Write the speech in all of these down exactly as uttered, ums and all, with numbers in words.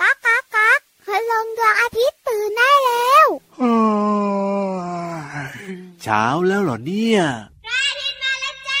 ก๊ากก๊ากก๊ากพลังดวงอาทิตย์ตื่นได้แล้วเช้าแล้วเหรอเนี่ยพระอาทิตย์มาแล้วจ้า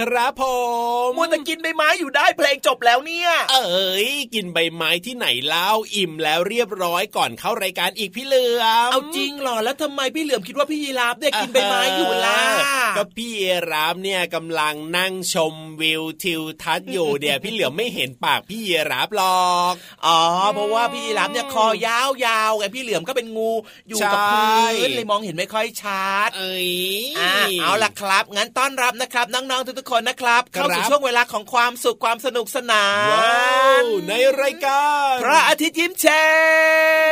ครับผมมัวแต่กินใบไม้อยู่ได้เพลงจบแล้วเนี่ยเอ้ยกินใบไม้ที่ไหนเล่าอิ่มแล้วเรียบร้อยก่อนเข้ารายการอีกพี่เหลือมเอาจริงเหรอแล้วทำไมพี่เหลือมคิดว่าพี่ยีราฟเนี่ยกินใบไม้อยู่ล่ะก็พี่ยีราฟเนี่ยกำลังนั่งชมวิวทิวทัศน์อยู่เดี๋ยวพี่เหลือมไม่เห็นปากพี่ยีราฟหรอกอ๋อเพราะว่าพี่ยีราฟเนี่ยคอยาวๆไงพี่เหลือมก็เป็นงูอยู่กับพื้นเลยมองเห็นไม่ค่อยชัดเอ้ยเอาล่ะครับงั้นต้อนรับนะครับน้องๆทุกคนนะครับเข้าสู่ช่วงเวลาของความสุขความสนุกสนานในรายการพระอาทิตย์ยิ้มแฉ่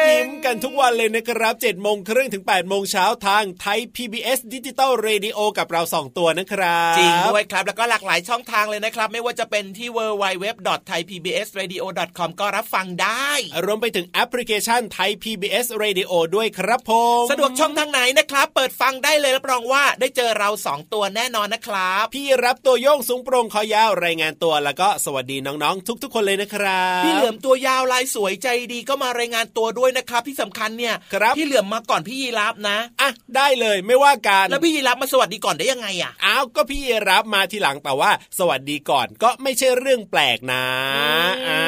งยิ้มกันทุกวันเลยนะครับเจ็ดโมงครึ่งถึงแปดโมงเช้าทางไทย พี บี เอส Digital Radio กับเราสองตัวนะครับจริงด้วยครับแล้วก็หลากหลายช่องทางเลยนะครับไม่ว่าจะเป็นที่ ดับเบิลยู ดับเบิลยู ดับเบิลยู ดอท ไทย พี บี เอส เรดิโอ ดอท คอม ก็รับฟังได้รวมไปถึงแอปพลิเคชัน Thai พี บี เอส Radio ด้วยครับผมสะดวกช่องทางไหนนะครับเปิดฟังได้เลยรับรองว่าได้เจอเราสองตัวแน่นอนนะครับพี่รับตัวโยงสูงโปร่งคอยาวรายงานตัวแล้วก็สวัสดีน้องๆทุกๆคนเลยนะครับพี่เหลือมตัวยาวลายสวยใจดีก็มารายงานตัวด้วยนะครับที่สำคัญเนี่ยพี่เหลือมมาก่อนพี่ยีราฟนะอ่ะได้เลยไม่ว่ากันแล้วพี่ยีราฟมาสวัสดีก่อนได้ยังไงอ่ะอ้าวก็พี่ยีราฟมาทีหลังแต่ว่าสวัสดีก่อนก็ไม่ใช่เรื่องแปลกนะอ่า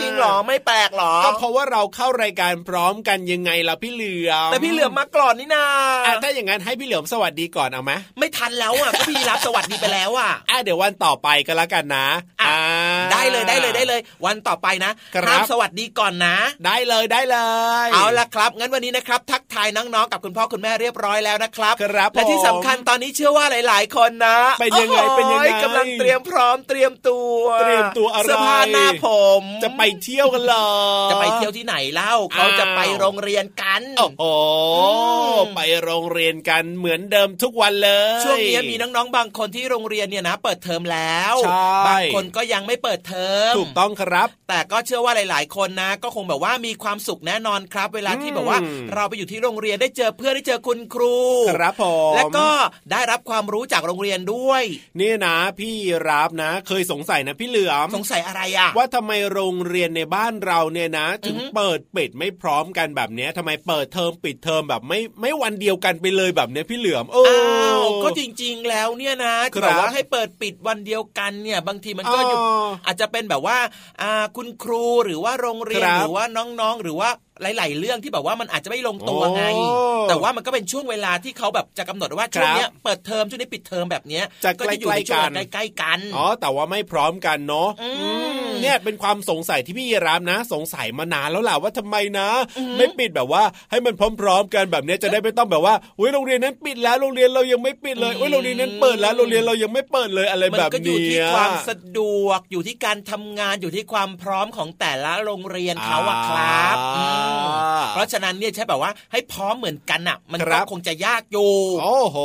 จริงหรอไม่แปลกหรอก็เพราะว่าเราเข้ารายการพร้อมกันยังไงล่ะพี่เหลือมแต่พี่เหลือมมาก่อนนี่นาอ่ะถ้าอย่างนั้นให้พี่เหลือมสวัสดีก่อนเอาไหมไม่ทันแล้วอ่ะก็พี่ยีราฟสวัสดีไปแล้วอ่ะอ่ะเดี๋ยววันต่อไปก็แล้วกันนะอ่ะได้เลยได้เลยได้เลยวันต่อไปนะครับสวัสดีก่อนนะได้เลยได้เลยเอาล่ะครับงั้นวันนี้นะครับทักทายน้องๆกับคุณพ่อคุณแม่เรียบร้อยแล้วนะครับและที่สำคัญตอนนี้เชื่อว่าหลายๆคนนะเป็นยังไงเป็นยังไงกำลังเตรียมพร้อมเตรียมตัวเตรียมตัวอะไรเสื้อผ้าหน้าผมจะไปเที่ยวกันเหรอจะไปเที่ยวที่ไหนเล่าเขาจะไปโรงเรียนกันโอ้ไปโรงเรียนกันเหมือนเดิมทุกวันเลยช่วงนี้มีน้องๆบางคนที่โรงเรียนเนี่ยนะเปิดเทอมแล้วบางคนก็ยังไม่เปิดเทอมถูกต้องครับแต่ก็เชื่อว่าหลายๆคนนะก็คงแบบว่ามีความสุขแน่นอนครับเวลาที่แบบว่าเราไปอยู่ที่โรงเรียนได้เจอเพื่อนได้เจอคุณครูครับผมแล้วก็ได้รับความรู้จากโรงเรียนด้วยนี่นะพี่รับนะเคยสงสัยนะพี่เหลือมสงสัยอะไรอ่ะว่าทำไมโรงเรียนในบ้านเราเนี่ยนะถึงเปิดปิดไม่พร้อมกันแบบเนี้ยทำไมเปิดเทอมปิดเทอมแบบไม่ไม่วันเดียวกันไปเลยแบบเนี้ยพี่เหลือมเออก็จริงๆแล้วเนี่ยนะแต่ว่าให้เปิดปิดวันเดียวกันเนี่ยบางทีมันก็อยู่อาจจะเป็นแบบว่าคุณครูหรือว่าโรงเรียนหรือว่าน้องๆหรือว่า หลายๆเรื่องที่แบบว่ามันอาจจะไม่ลงตัวไงแต่ว่ามันก็เป็นช่วงเวลาที่เขาแบบจะกำหนดว่าช่วงนี้เปิดเทอมช่วงนี้ปิดเทอมแบบนี้ก็จะอยู่ในช่วงใกล้ๆกันอ๋อแต่ว่าไม่พร้อมกันเนาะเนี่ยเป็นความสงสัยที่พี่รามนะสงสัยมานานแล้วล่ะว่าทำไมนะไม่ปิดแบบว่าให้มันพร้อมๆกันแบบนี้จะได้ไม่ต้องแบบว่าอุ้ยโรงเรียนนั้นปิดแล้วโรงเรียนเรายังไม่ปิดเลยอุ้ยโรงเรียนนั้นเปิดแล้วโรงเรียนเรายังไม่เปิดเลยอะไรแบบนี้มันก็อยู่ที่ความสะดวกอยู่ที่การทำงานอยู่ที่ความพร้อมของแต่ละโรงเรียนเขาอะครับเพราะฉะนั้นเนี่ยใช่แบบว่าให้พร้อมเหมือนกันอะมันก็คงจะยากอยู่โอ้โห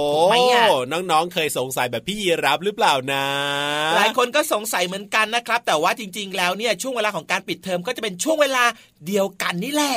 น้องๆเคยสงสัยแบบพี่ยีรับหรือเปล่านะหลายคนก็สงสัยเหมือนกันนะครับแต่ว่าจริงๆแล้วเนี่ยช่วงเวลาของการปิดเทอมก็จะเป็นช่วงเวลาเดียวกันนี่แหละ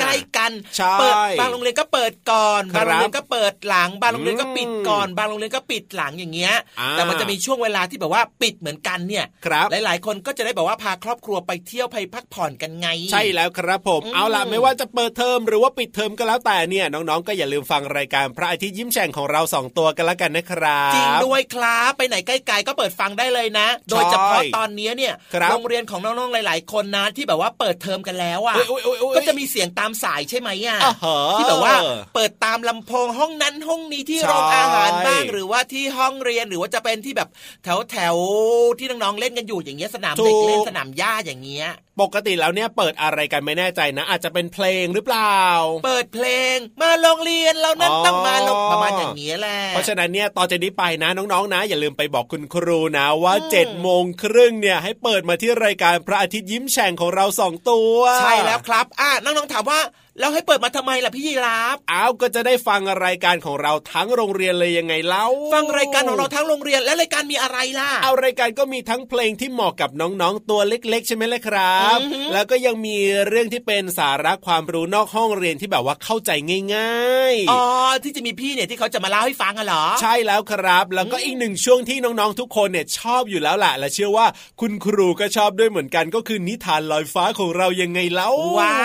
ใกล้ๆกันเปิดบางโรงเรียนก็เปิดก่อนบางโรงเรียนก็เปิดหลังบางโรงเรียนก็ปิดก่อนบางโรงเรียนก็ปิดหลังอย่างเงี้ยแต่มันจะมีช่วงเวลาที่แบบว่าปิดเหมือนกันเนี่ยหลายๆคนก็จะได้แบบว่าพาครอบครัวไปเที่ยวไปพักผ่อนกันไงใช่แล้วครับผมเอาล่ะไม่ว่าจะเปิดเทอมหรือว่าปิดเทอมก็แล้วแต่เนี่ยน้องๆก็อย่าลืมฟังรายการพระอาทิตย์ยิ้มแฉ่งของเราสองตัวกันละกันนะครับจริงด้วยครับไปไหนใกล้ๆก็เปิดฟังได้เลยนะโดยเฉพาะตอนนี้เนี่ยโรงเรียนของน้องๆหลายๆคนนะที่แบบว่าเปิดเทอมกันแล้วอ่ะก็จะมีเสียงตามสายใช่ไหมอ่ะที่แบบว่าเปิดตามลำโพงห้องนั้นห้องนี้ที่โรงอาหารบ้างหรือว่าที่ห้องเรียนหรือว่าจะเป็นที่แบบแถวๆที่น้องๆเล่นกันอยู่อย่างเงี้ยสนามเด็กเล่นสนามหญ้าอย่างเงี้ยปกติแล้วเนี่ยเปิดอะไรกันไม่แน่ใจนะอาจจะเป็นเพลงหรือเปล่าเปิดเพลงมาโรงเรียนเรานั้นต้องมาลงประมาณอย่างนี้แหละเพราะฉะนั้นเนี่ยตอนจะนี้ไปนะน้องๆนะอย่าลืมไปบอกคุณครูนะว่าเจ็ดโมงครึ่งเนี่ยให้เปิดมาที่รายการพระอาทิตย์ยิ้มแฉ่งของเราสองตัวใช่แล้วครับอ่ะน้องๆถามว่าแล้วให้เปิดมาทำไมล่ะพี่ยีราฟอ้าวก็จะได้ฟังรายการของเราทั้งโรงเรียนเลยยังไงเล่าฟังรายการของเราทั้งโรงเรียนและรายการมีอะไรล่ะเอารายการก็มีทั้งเพลงที่เหมาะกับน้องๆตัวเล็กๆใช่ไหมล่ะครับแล้วก็ยังมีเรื่องที่เป็นสาระความรู้นอกห้องเรียนที่แบบว่าเข้าใจง่ายๆอ๋อที่จะมีพี่เนี่ยที่เขาจะมาเล่าให้ฟังอ่ะเหรอใช่แล้วครับแล้วก็อีกหนึ่งช่วงที่น้องๆทุกคนเนี่ยชอบอยู่แล้วล่ะและเชื่อว่าคุณครูก็ชอบด้วยเหมือนกันก็คือนิทานลอยฟ้าของเรายังไงเล่าว้า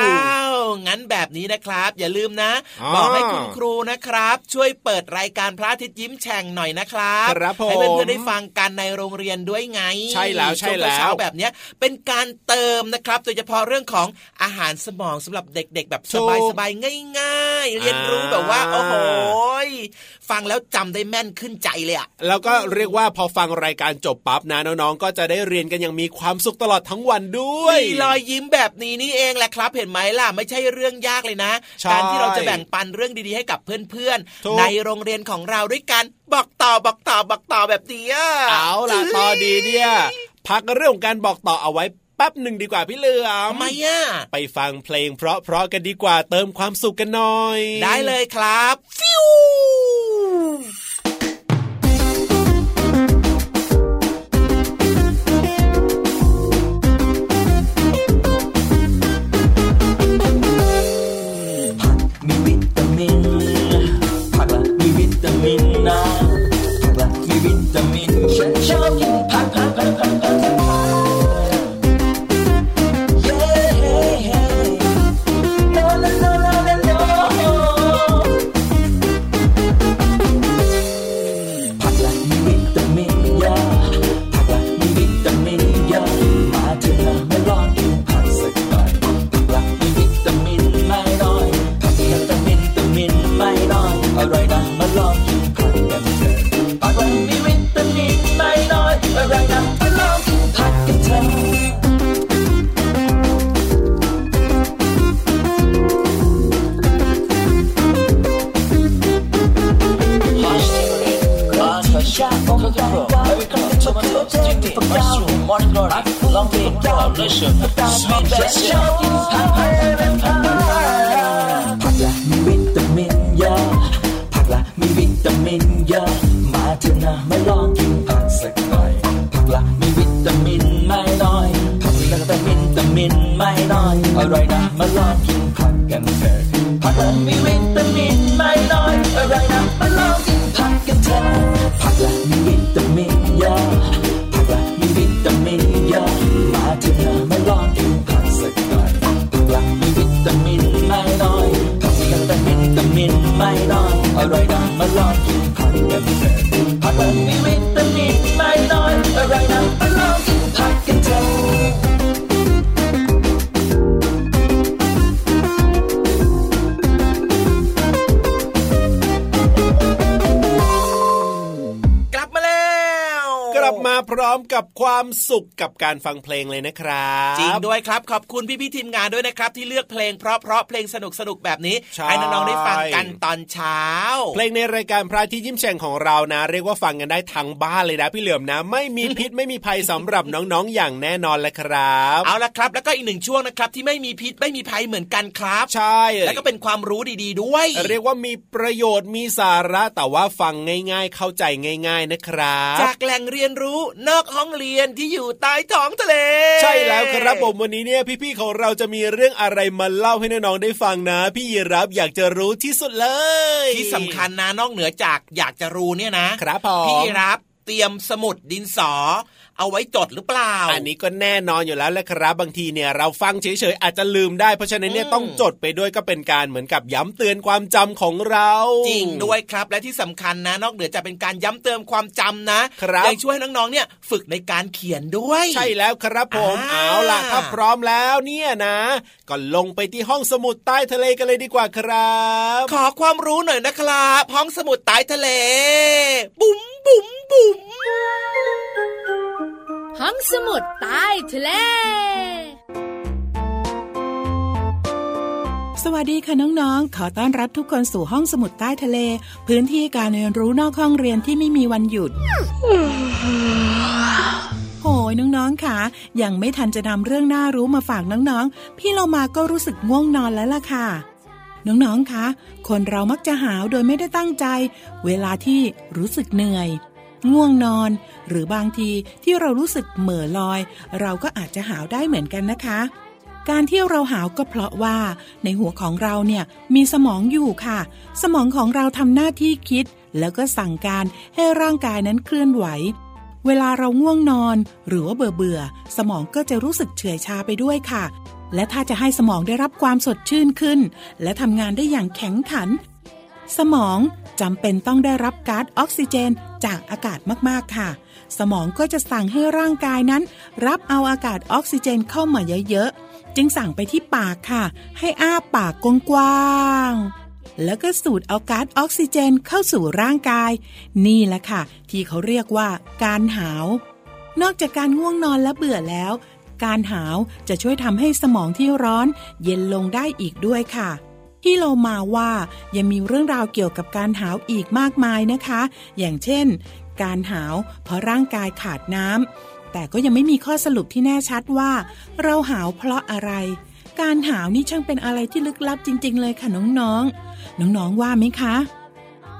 วงั้นแบบนี้นะครับอย่าลืมนะบอกให้คุณครูนะครับช่วยเปิดรายการพระอาทิตย์ยิ้มแฉ่งหน่อยนะครับให้เพื่อนๆได้ฟังกันในโรงเรียนด้วยไงใช่แล้วใช่แล้วเช้าแบบเนี้ยเป็นการเติมนะครับโดยเฉพาะเรื่องของอาหารสมองสำหรับเด็กๆแบบสบายๆง่ายๆเรียนรู้แบบว่าโอ้โหฟังแล้วจำได้แม่นขึ้นใจเลยอ่ะแล้วก็เรียกว่าพอฟังรายการจบปั๊บนะน้องๆก็จะได้เรียนกันอย่างมีความสุขตลอดทั้งวันด้วยมีรอยยิ้มแบบนี้นี่เองแหละครับเห็นไหมล่ะไม่ใช่เรื่องยากเลยนะการที่เราจะแบ่งปันเรื่องดีๆให้กับเพื่อนๆในโรงเรียนของเราด้วยกันบอกต่อบอกต่อบอกต่อแบบนี้เอาล่ะพอดีเนี่ยพักเรื่องของการบอกต่อเอาไว้แป๊บหนึ่งดีกว่าพี่เหลือมไม่อ่ะไปฟังเพลงเพราะๆกันดีกว่าเติมความสุขกันหน่อยได้เลยครับฟิว พร้อมกับความสุขกับการฟังเพลงเลยนะครับจริงด้วยครับขอบคุณพี่ๆทีมงานด้วยนะครับที่เลือกเพลงเพราะๆเพลงสนุกๆแบบนี้ให้น้องๆได้ฟังกันตอนเช้าเพลงในรายการพระอาทิตย์ยิ้มแฉ่งของเรานะเรียกว่าฟังกันได้ทั้งบ้านเลยนะพี่เหลือมนะไม่มีพิษไม่มีภัยสำหรับน้องๆอย่างแน่นอนแหละครับเอาละครับแล้วก็อีกหนึ่งช่วงนะครับที่ไม่มีพิษไม่มีภัยเหมือนกันครับใช่แล้วก็เป็นความรู้ดีๆด้วยเรียกว่ามีประโยชน์มีสาระแต่ว่าฟังง่ายๆเข้าใจง่ายๆนะครับจากแหล่งเรียนรู้นอกห้องเรียนที่อยู่ใต้ท้องทะเลใช่แล้วครับผมวันนี้เนี่ยพี่ๆของเราจะมีเรื่องอะไรมาเล่าให้น้องๆได้ฟังนะพี่ยีรับอยากจะรู้ที่สุดเลยที่สำคัญนะนอกเหนือจากอยากจะรู้เนี่ยนะครับผมพี่ยีรับเตรียมสมุดดินสอเอาไว้จดหรือเปล่าอันนี้ก็แน่นอนอยู่แล้วแหละครับบางทีเนี่ยเราฟังเฉยๆอาจจะลืมได้เพราะฉะนั้นเนี่ยต้องจดไปด้วยก็เป็นการเหมือนกับย้ำเตือนความจำของเราจริงด้วยครับและที่สำคัญนะนอกเหนือจากเป็นการย้ำเตือนความจำนะยังช่วยน้องๆเนี่ยฝึกในการเขียนด้วยใช่แล้วครับผมเอาล่ะถ้าพร้อมแล้วเนี่ยนะก็ลงไปที่ห้องสมุดใต้ทะเลกันเลยดีกว่าครับขอความรู้หน่อยนะครับห้องสมุดใต้ทะเลบุ๋มบุ๋มบุ๋มห้องสมุดใต้ทะเลสวัสดีค่ะน้องๆขอต้อนรับทุกคนสู่ห้องสมุดใต้ทะเลพื้นที่การเรียนรู้นอกห้องเรียนที่ไม่มีวันหยุดโอ้ยน้องๆค่ะยังไม่ทันจะนำเรื่องน่ารู้มาฝากน้องๆพี่เรามาก็รู้สึกง่วงนอนแล้วล่ะค่ะน้องๆคะคนเรามักจะหาวโดยไม่ได้ตั้งใจเวลาที่รู้สึกเหนื่อยง่วงนอนหรือบางทีที่เรารู้สึกเหม่อลอยเราก็อาจจะหาวได้เหมือนกันนะคะการที่เราหาวก็เพราะว่าในหัวของเราเนี่ยมีสมองอยู่ค่ะสมองของเราทำหน้าที่คิดแล้วก็สั่งการให้ร่างกายนั้นเคลื่อนไหวเวลาเราง่วงนอนหรือว่าเบื่อเบื่อสมองก็จะรู้สึกเฉื่อยชาไปด้วยค่ะและถ้าจะให้สมองได้รับความสดชื่นขึ้นและทำงานได้อย่างแข็งขันสมองจำเป็นต้องได้รับก๊าซออกซิเจนจากอากาศมากๆค่ะสมองก็จะสั่งให้ร่างกายนั้นรับเอาอากาศออกซิเจนเข้ามาเยอะๆจึงสั่งไปที่ปากค่ะให้อ้าปากกว้างๆแล้วก็สูดเอาก๊าซออกซิเจนเข้าสู่ร่างกายนี่แหละค่ะที่เขาเรียกว่าการหาวนอกจากการง่วงนอนและเบื่อแล้วการหาวจะช่วยทำให้สมองที่ร้อนเย็นลงได้อีกด้วยค่ะที่เรามาว่ายังมีเรื่องราวเกี่ยวกับการหาวอีกมากมายนะคะอย่างเช่นการหาวเพราะร่างกายขาดน้ำแต่ก็ยังไม่มีข้อสรุปที่แน่ชัดว่าเราหาวเพราะอะไรการหาวนี่ช่างเป็นอะไรที่ลึกลับจริงๆเลยค่ะน้องๆน้องๆว่าไหมคะ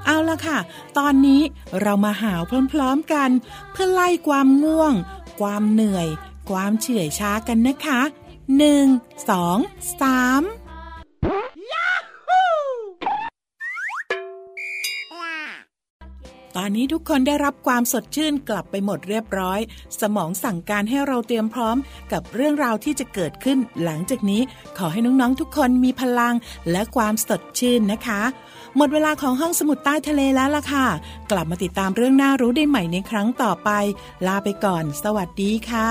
เอาล่ะค่ะตอนนี้เรามาหาวพร้อมๆกันเพื่อไล่ความง่วงความเหนื่อยความเฉื่อยช้ากันนะคะหนึ่งสองสามตอนนี้ทุกคนได้รับความสดชื่นกลับไปหมดเรียบร้อยสมองสั่งการให้เราเตรียมพร้อมกับเรื่องราวที่จะเกิดขึ้นหลังจากนี้ขอให้น้องๆทุกคนมีพลังและความสดชื่นนะคะหมดเวลาของห้องสมุดใต้ทะเลแล้วล่ะค่ะกลับมาติดตามเรื่องน่ารู้ได้ใหม่ในครั้งต่อไปลาไปก่อนสวัสดีค่ะ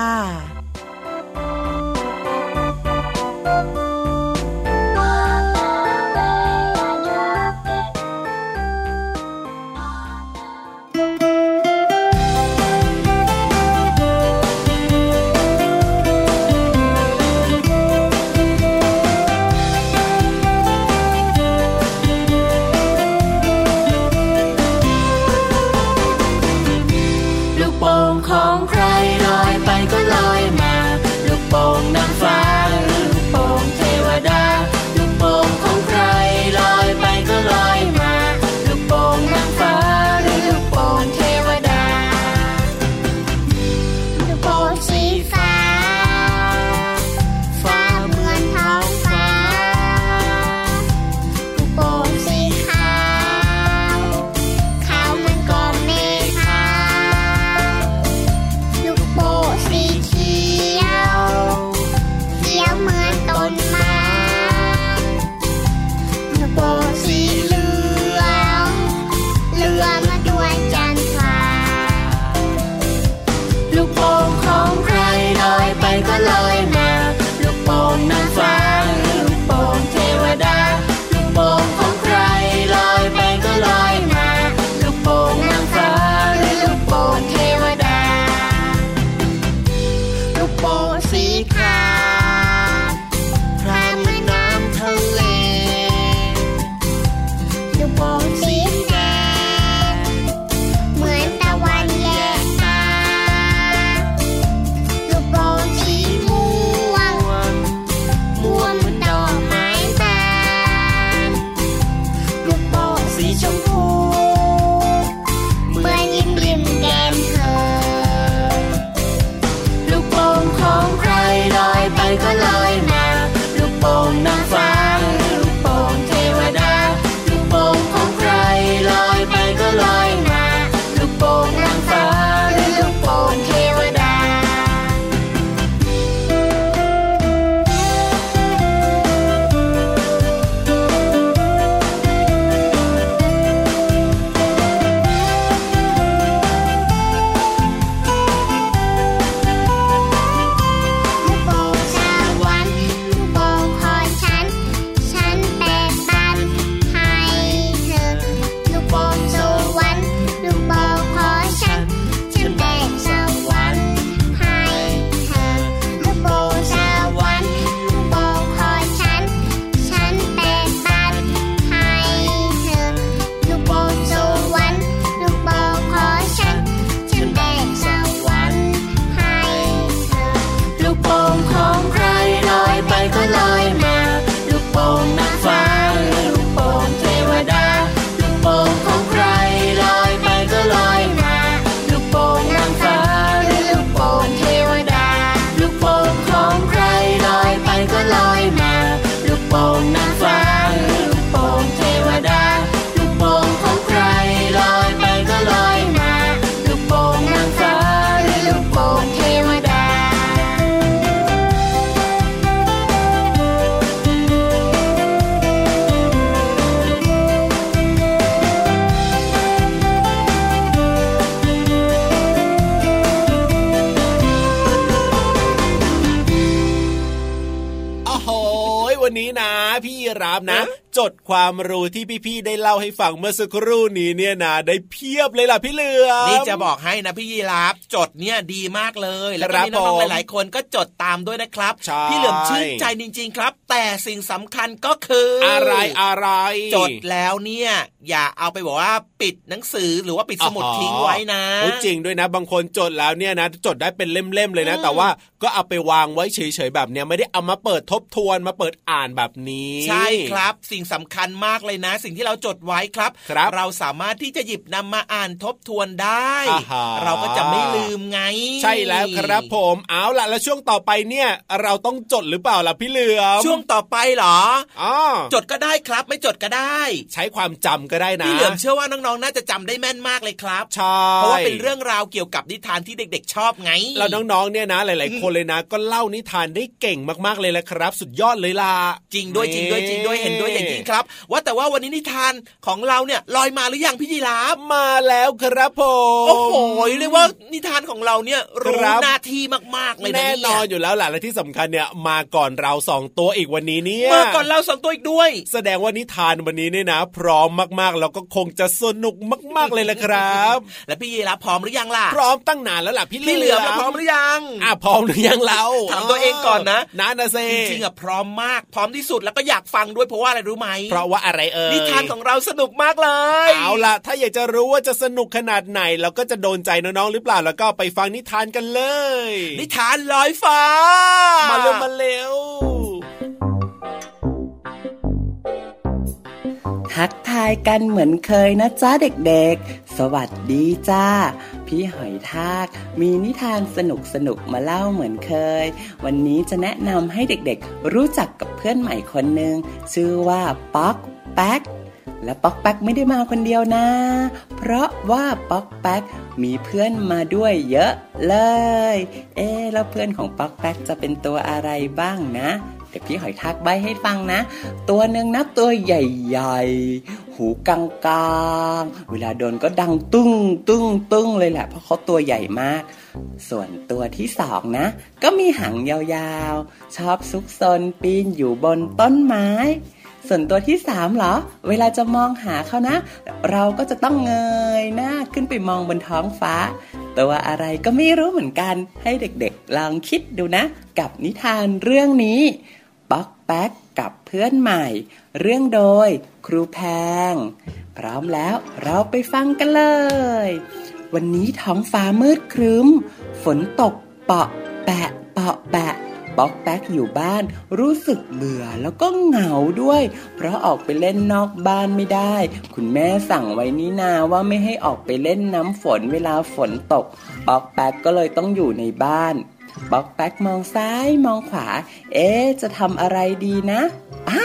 ของใครลอยไปก็ลอย นางฟ้าลูกโป่งเทวดาลูกโป่งของใครลอยไปก็ลอยมาลูกโป่งนางฟ้าหรือลูกโป่งเทวดาโอ้โหวันนี้นะพี่รับนะจดความรู้ที่พี่ๆได้เล่าให้ฟังเมื่อสักครู่นี้เนี่ยนะได้เพียบเลยล่ะพี่เหลือมนี่จะบอกให้นะพี่ยีราฟจดเนี่ยดีมากเลยแล้วก็มีน้องๆหลายๆคนก็จดตามด้วยนะครับพี่เหลือมชื่นใจจริงๆครับแต่สิ่งสำคัญก็คืออะไรอะไรจดแล้วเนี่ยอย่าเอาไปบอกว่าปิดหนังสือหรือว่าปิดสมุดทิ้งไว้นะจริงด้วยนะบางคนจดแล้วเนี่ยนะจดได้เป็นเล่มๆเลยนะแต่ว่าก็เอาไปวางไว้เฉยๆแบบเนี้ยไม่ได้เอามาเปิดทบทวนมาเปิดอ่านแบบนี้ใช่ครับสิ่งสำคัญมากเลยนะสิ่งที่เราจดไว้ครับเราสามารถที่จะหยิบนำมาอ่านทบทวนได้เราก็จะไม่ลืมไงใช่แล้วครับผมเอาล่ะแล้วช่วงต่อไปเนี่ยเราต้องจดหรือเปล่าล่ะพี่เหลือมช่วงต่อไปเหรออ๋อจดก็ได้ครับไม่จดก็ได้ใช้ความจำก็ได้นะพี่เหลือมเชื่อว่าน้องๆน่าจะจำได้แม่นมากเลยครับใช่เพราะว่าเป็นเรื่องราวเกี่ยวกับนิทานที่เด็กๆชอบไงเราน้องๆเนี่ยนะหลายๆคนเลยนะก็เล่านิทานได้เก่งมากๆเลยละครับสุดยอดเลยล่ะจริงด้วยจริงด้วยจริงด้วยเห็นด้วยอย่างยิ่งครับว่าแต่ว่าวันนี้นิทานของเราเนี่ยลอยมาหรือยังพี่ยีราฟมาแล้วครับผมโอ้โหเรียกว่านิทานของเราเนี่ยรู้หน้าที่มากๆเลยนะแน่นอนอยู่แล้วล่ะและที่สำคัญเนี่ยมาก่อนเราสองตัวอีกวันนี้เนี่ยมาก่อนเราสองตัวอีกด้วยแสดงว่านิทานวันนี้เนี่ยนะพร้อมมากๆแล้วก็คงจะสนุกมากๆเลยละครับและพี่ยีราฟพร้อมหรือยังล่ะพร้อมตั้งนานแล้วล่ะพี่เหลือมพร้อมหรือยังอ่ะพร้อมหรือยังเราถามตัวเองก่อนนะนานาเซจริงๆอ่ะพร้อมมากพร้อมที่สุดแล้วก็อยากฟังด้วยเพราะว่าอะไรรู้ไหมเพราะว่าอะไรเอ่ยนิทานของเราสนุกมากเลยเอาล่ะถ้าอยากจะรู้ว่าจะสนุกขนาดไหนแล้วก็จะโดนใจน้องๆหรือเปล่าแล้วก็ไปฟังนิทานกันเลยนิทานลอยฟ้ามาเร็วมาเร็วทักทายกันเหมือนเคยนะจ๊ะเด็กๆสวัสดีจ้าพี่หอยทากมีนิทานสนุกๆมาเล่าเหมือนเคยวันนี้จะแนะนำให้เด็กๆรู้จักกับเพื่อนใหม่คนนึงชื่อว่าป๊อกแป๊กและป๊อกแป๊กไม่ได้มาคนเดียวนะเพราะว่าป๊อกแป๊กมีเพื่อนมาด้วยเยอะเลยเอ๊ะแล้วเพื่อนของป๊อกแป๊กจะเป็นตัวอะไรบ้างนะเดี๋ยวพี่หอยทากใบ้ให้ฟังนะตัวหนึ่งนะตัวใหญ่ๆหูกลางๆเวลาโดนก็ดังตึ้งตึ้งตึ้งเลยแหละเพราะเขาตัวใหญ่มากส่วนตัวที่สองนะก็มีหางยาวๆชอบซุกซนปีนอยู่บนต้นไม้ส่วนตัวที่สามเหรอเวลาจะมองหาเขานะเราก็จะต้องเงยหน้าขึ้นไปมองบนท้องฟ้าตัวอะไรก็ไม่รู้เหมือนกันให้เด็กๆลองคิดดูนะกับนิทานเรื่องนี้ป๊อกแป๊กกับเพื่อนใหม่เรื่องโดยครูแพงพร้อมแล้วเราไปฟังกันเลยวันนี้ท้องฟ้ามืดครึ้มฝนตกเปาะแปะเปาะแปะป๊อกแป๊กอยู่บ้านรู้สึกเบื่อแล้วก็เหงาด้วยเพราะออกไปเล่นนอกบ้านไม่ได้คุณแม่สั่งไว้นี่นาว่าไม่ให้ออกไปเล่นน้ำฝนเวลาฝนตกป๊อกแป๊กก็เลยต้องอยู่ในบ้านป๊อกแป๊กมองซ้ายมองขวาเอ๊ะจะทำอะไรดีนะอ่า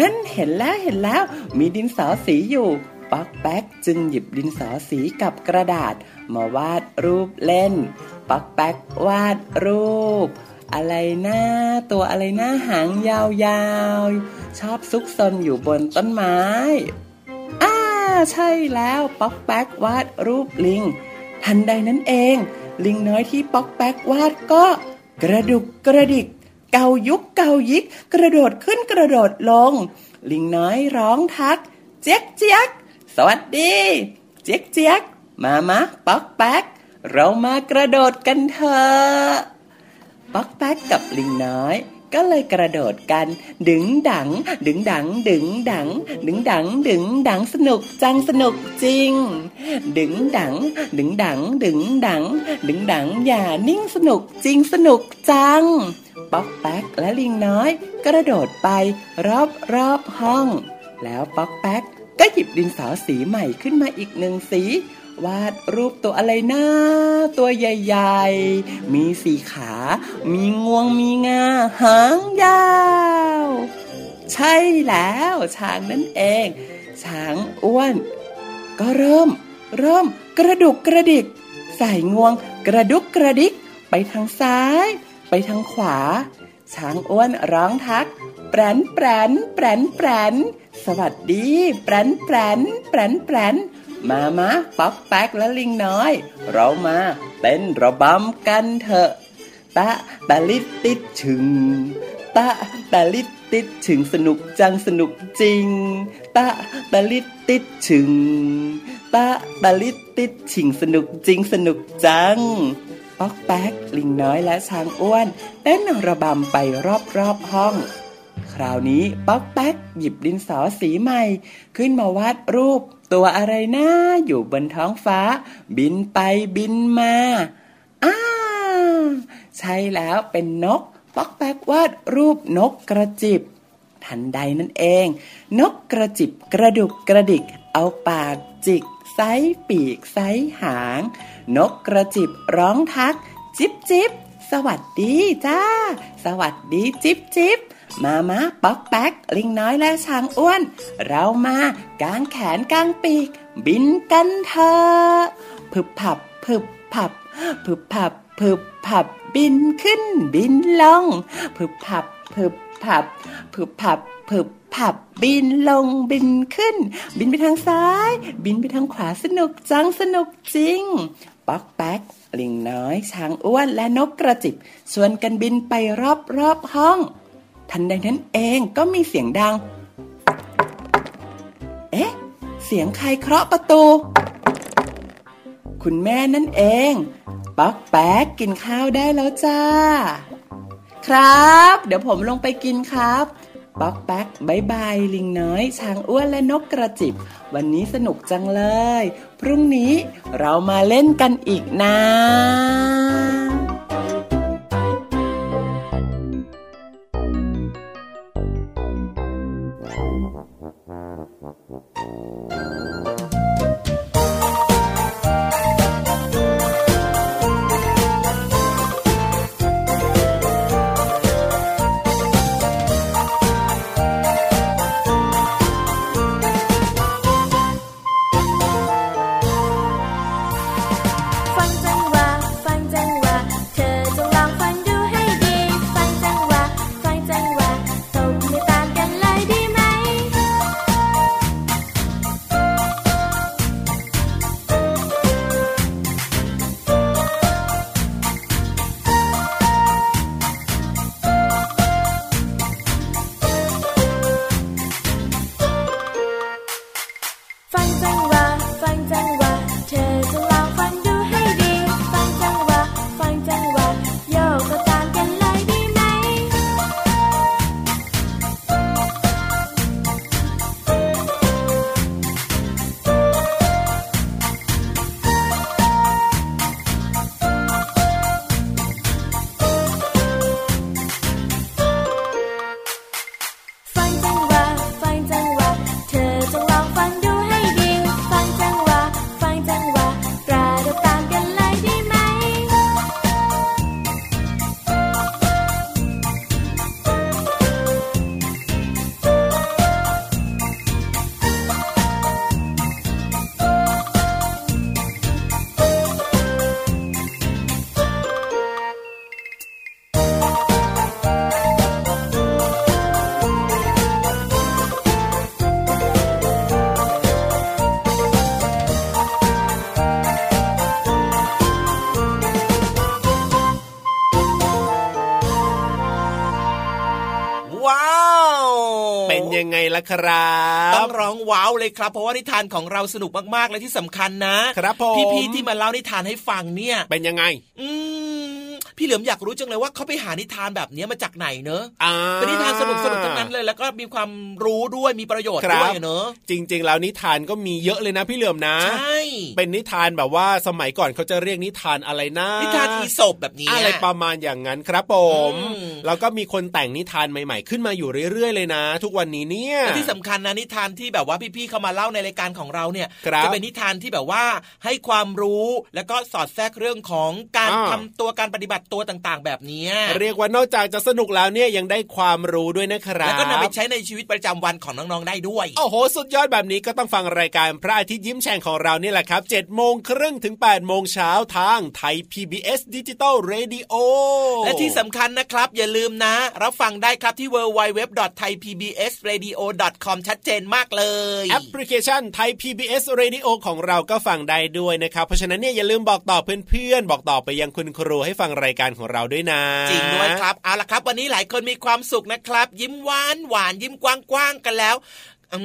นั่นเห็นแล้วเห็นแล้วมีดินสอสีอยู่ป๊อกแป๊กจึงหยิบดินสอสีกับกระดาษมาวาดรูปเล่นป๊อกแป๊กวาดรูปอะไรหน้าตัวอะไรหน้าหางยาวๆชอบซุกซนอยู่บนต้นไม้อ้าใช่แล้วป๊อกแป๊กวาดรูปลิงทันใดนั้นเองลิงน้อยที่ป๊อกแป๊กวาดก็กระดุกกระดิกเกายุกเกายิกกระโดดขึ้นกระโดดลงลิงน้อยร้องทักเจ๊กเจ๊กสวัสดีเจ๊กเจ๊กมามะป๊อกแป๊กเรามากระโดดกันเถอะป๊อกแป๊กกับลิงน้อยก็เลยกระโดดกันดึงดังดึงดังดึงดังดึงดังดึงดังสนุกจังสนุกจริงดึงดังดึงดังดึงดังดึงดังอย่านิ่งสนุกจริงสนุกจังป๊อกแป๊กและลิงน้อยกระโดดไปรอบๆห้องแล้วป๊อกแป๊กก็หยิบดินสอสีใหม่ขึ้นมาอีกหนึ่งสีวาดรูปตัวอะไรนะตัวใหญ่ๆมีสี่ขามีงวงมีงาหางยาว ใช่แล้วช้างนั่นเองช้างอ้วนก็เริ่มเริ่มกระดุกกระดิกใส่งวงกระดุกกระดิกไปทางซ้ายไปทางขวาช้างอ้วนร้องทักแปรนแปรนแปรนแปรนสวัสดีแปรนแปรนแปรนแปรนมามาป๊อกแป๊กและลิงน้อยเรามาเต้นระบำกันเถอะตะตะลิติดถึงตะตะลิติดถึงสนุกจังสนุกจริงตะตะลิติดถึงตะตะลิติดถึงสนุกจริงสนุกจังป๊อกแป๊กลิงน้อยและช้างอ้วนเต้นระบำไปรอบๆห้องคราวนี้ป๊อกแป๊กหยิบดินสอสีใหม่ขึ้นมาวาดรูปตัวอะไรนะอยู่บนท้องฟ้าบินไปบินมาอ้าใช่แล้วเป็นนกป๊อกแป๊กวาดรูปนกกระจิบทันใดนั่นเองนกกระจิบกระดุกกระดิกเอาปากจิกไซปีกไซหางนกกระจิบร้องทักจิบจิบสวัสดีจ้าสวัสดีจิบจิบมามาป๊อกแป๊กลิงน้อยและช้างอ้วนเรามากางแขนกางปีกบินกันเถอะพึบผับพึบผับพึบผับพึบผับบินขึ้นบินลงพึบผับพึบผับพึบผับพึบผับบินลงบินขึ้นบินไปทางซ้ายบินไปทางขวาสนุกจังสนุกจริงป๊อกแป๊กลิงน้อยช้างอ้วนและนกกระจิบชวนกันบินไปรอบๆห้องทันใดนั้นเองก็มีเสียงดังเอ๊ะเสียงใครเคาะประตูคุณแม่นั่นเองป๊อกแป๊กกินข้าวได้แล้วจ้าครับเดี๋ยวผมลงไปกินครับป๊อกแป๊กบายบายลิงน้อยช้างอ้วนและนกกระจิบวันนี้สนุกจังเลยพรุ่งนี้เรามาเล่นกันอีกนะยังไงล่ะครับต้องร้องว้าวเลยครับเพราะว่านิทานของเราสนุกมากๆและที่สำคัญนะครับผมพี่ๆที่มาเล่านิทานให้ฟังเนี่ยเป็นยังไงอืมพี่เหลือมอยากรู้จังเลยว่าเขาไปหานิทานแบบนี้มาจากไหนเนอะเป็นนิทานสนุกสนุกทั้งนั้นเลยแล้วก็มีความรู้ด้วยมีประโยชน์ด้วยเนอะจริงๆแล้วนิทานก็มีเยอะเลยนะพี่เหลือมนะใช่เป็นนิทานแบบว่าสมัยก่อนเขาจะเรียกนิทานอะไรนะนิทานอีสปแบบนี้อะไรประมาณอย่างนั้นครับผมแล้วก็มีคนแต่งนิทานใหม่ๆขึ้นมาอยู่เรื่อยๆเลยนะทุกวันนี้เนี่ยที่สำคัญนะนิทานที่แบบว่าพี่ๆเขามาเล่าในรายการของเราเนี่ยจะเป็นนิทานที่แบบว่าให้ความรู้แล้วก็สอดแทรกเรื่องของการทำตัวการปฏิบัติ ตัวต่างๆแบบนี้เรียกว่านอกจากจะสนุกแล้วเนี่ยยังได้ความรู้ด้วยนะครับแล้วก็นำไปใช้ในชีวิตประจำวันของน้องๆได้ด้วยโอ้โหสุดยอดแบบนี้ก็ต้องฟังรายการพระอาทิตย์ยิ้มแฉ่งของเรานี่แหละครับ เจ็ดโมงครึ่ง ถึง แปดโมงเช้าทางไทย พี บี เอส Digital Radio และที่สำคัญนะครับอย่าลืมนะรับฟังได้ครับที่ ดับเบิลยู ดับเบิลยู ดับเบิลยู ดอท ไทย พี บี เอส เรดิโอ ดอท คอม ชัดเจนมากเลยแอปพลิเคชัน Thai พี บี เอส Radio ของเราก็ฟังได้ด้วยนะครับเพราะฉะนั้นเนี่ยอย่าลืมบอกต่อเพื่อนๆบอกต่อไปยังคุณครูให้ฟังรายการของเราด้วยนะจริงด้วยครับเอาล่ะครับวันนี้หลายคนมีความสุขนะครับยิ้มหวานหวานยิ้มกว้างๆกันแล้วอื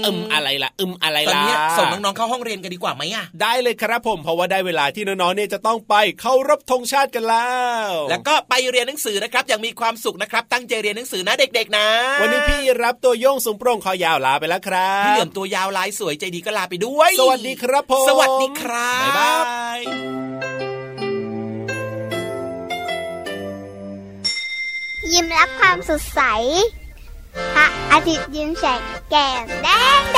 มอึมอะไรล่ะอึมอะไรล่ะตอนนี้ส่งน้องๆเข้าห้องเรียนกันดีกว่าไหมอ่ะได้เลยครับผมเพราะว่าได้เวลาที่น้องๆเนี่ยจะต้องไปเคารพธงชาติกันแล้วแล้วก็ไปเรียนหนังสือนะครับอย่างมีความสุขนะครับตั้งใจเรียนหนังสือนะเด็กๆนะวันนี้พี่รับตัวโยงสูงโปร่งคอยาวลาไปแล้วครับพี่เหลือมตัวยาวลายสวยใจดีก็ลาไปด้วยสวัสดีครับผมสวัสดีครับบ๊ายบายยิ้มรับความสดใสพระอาทิตย์ยิ้มแฉกแก้มแดง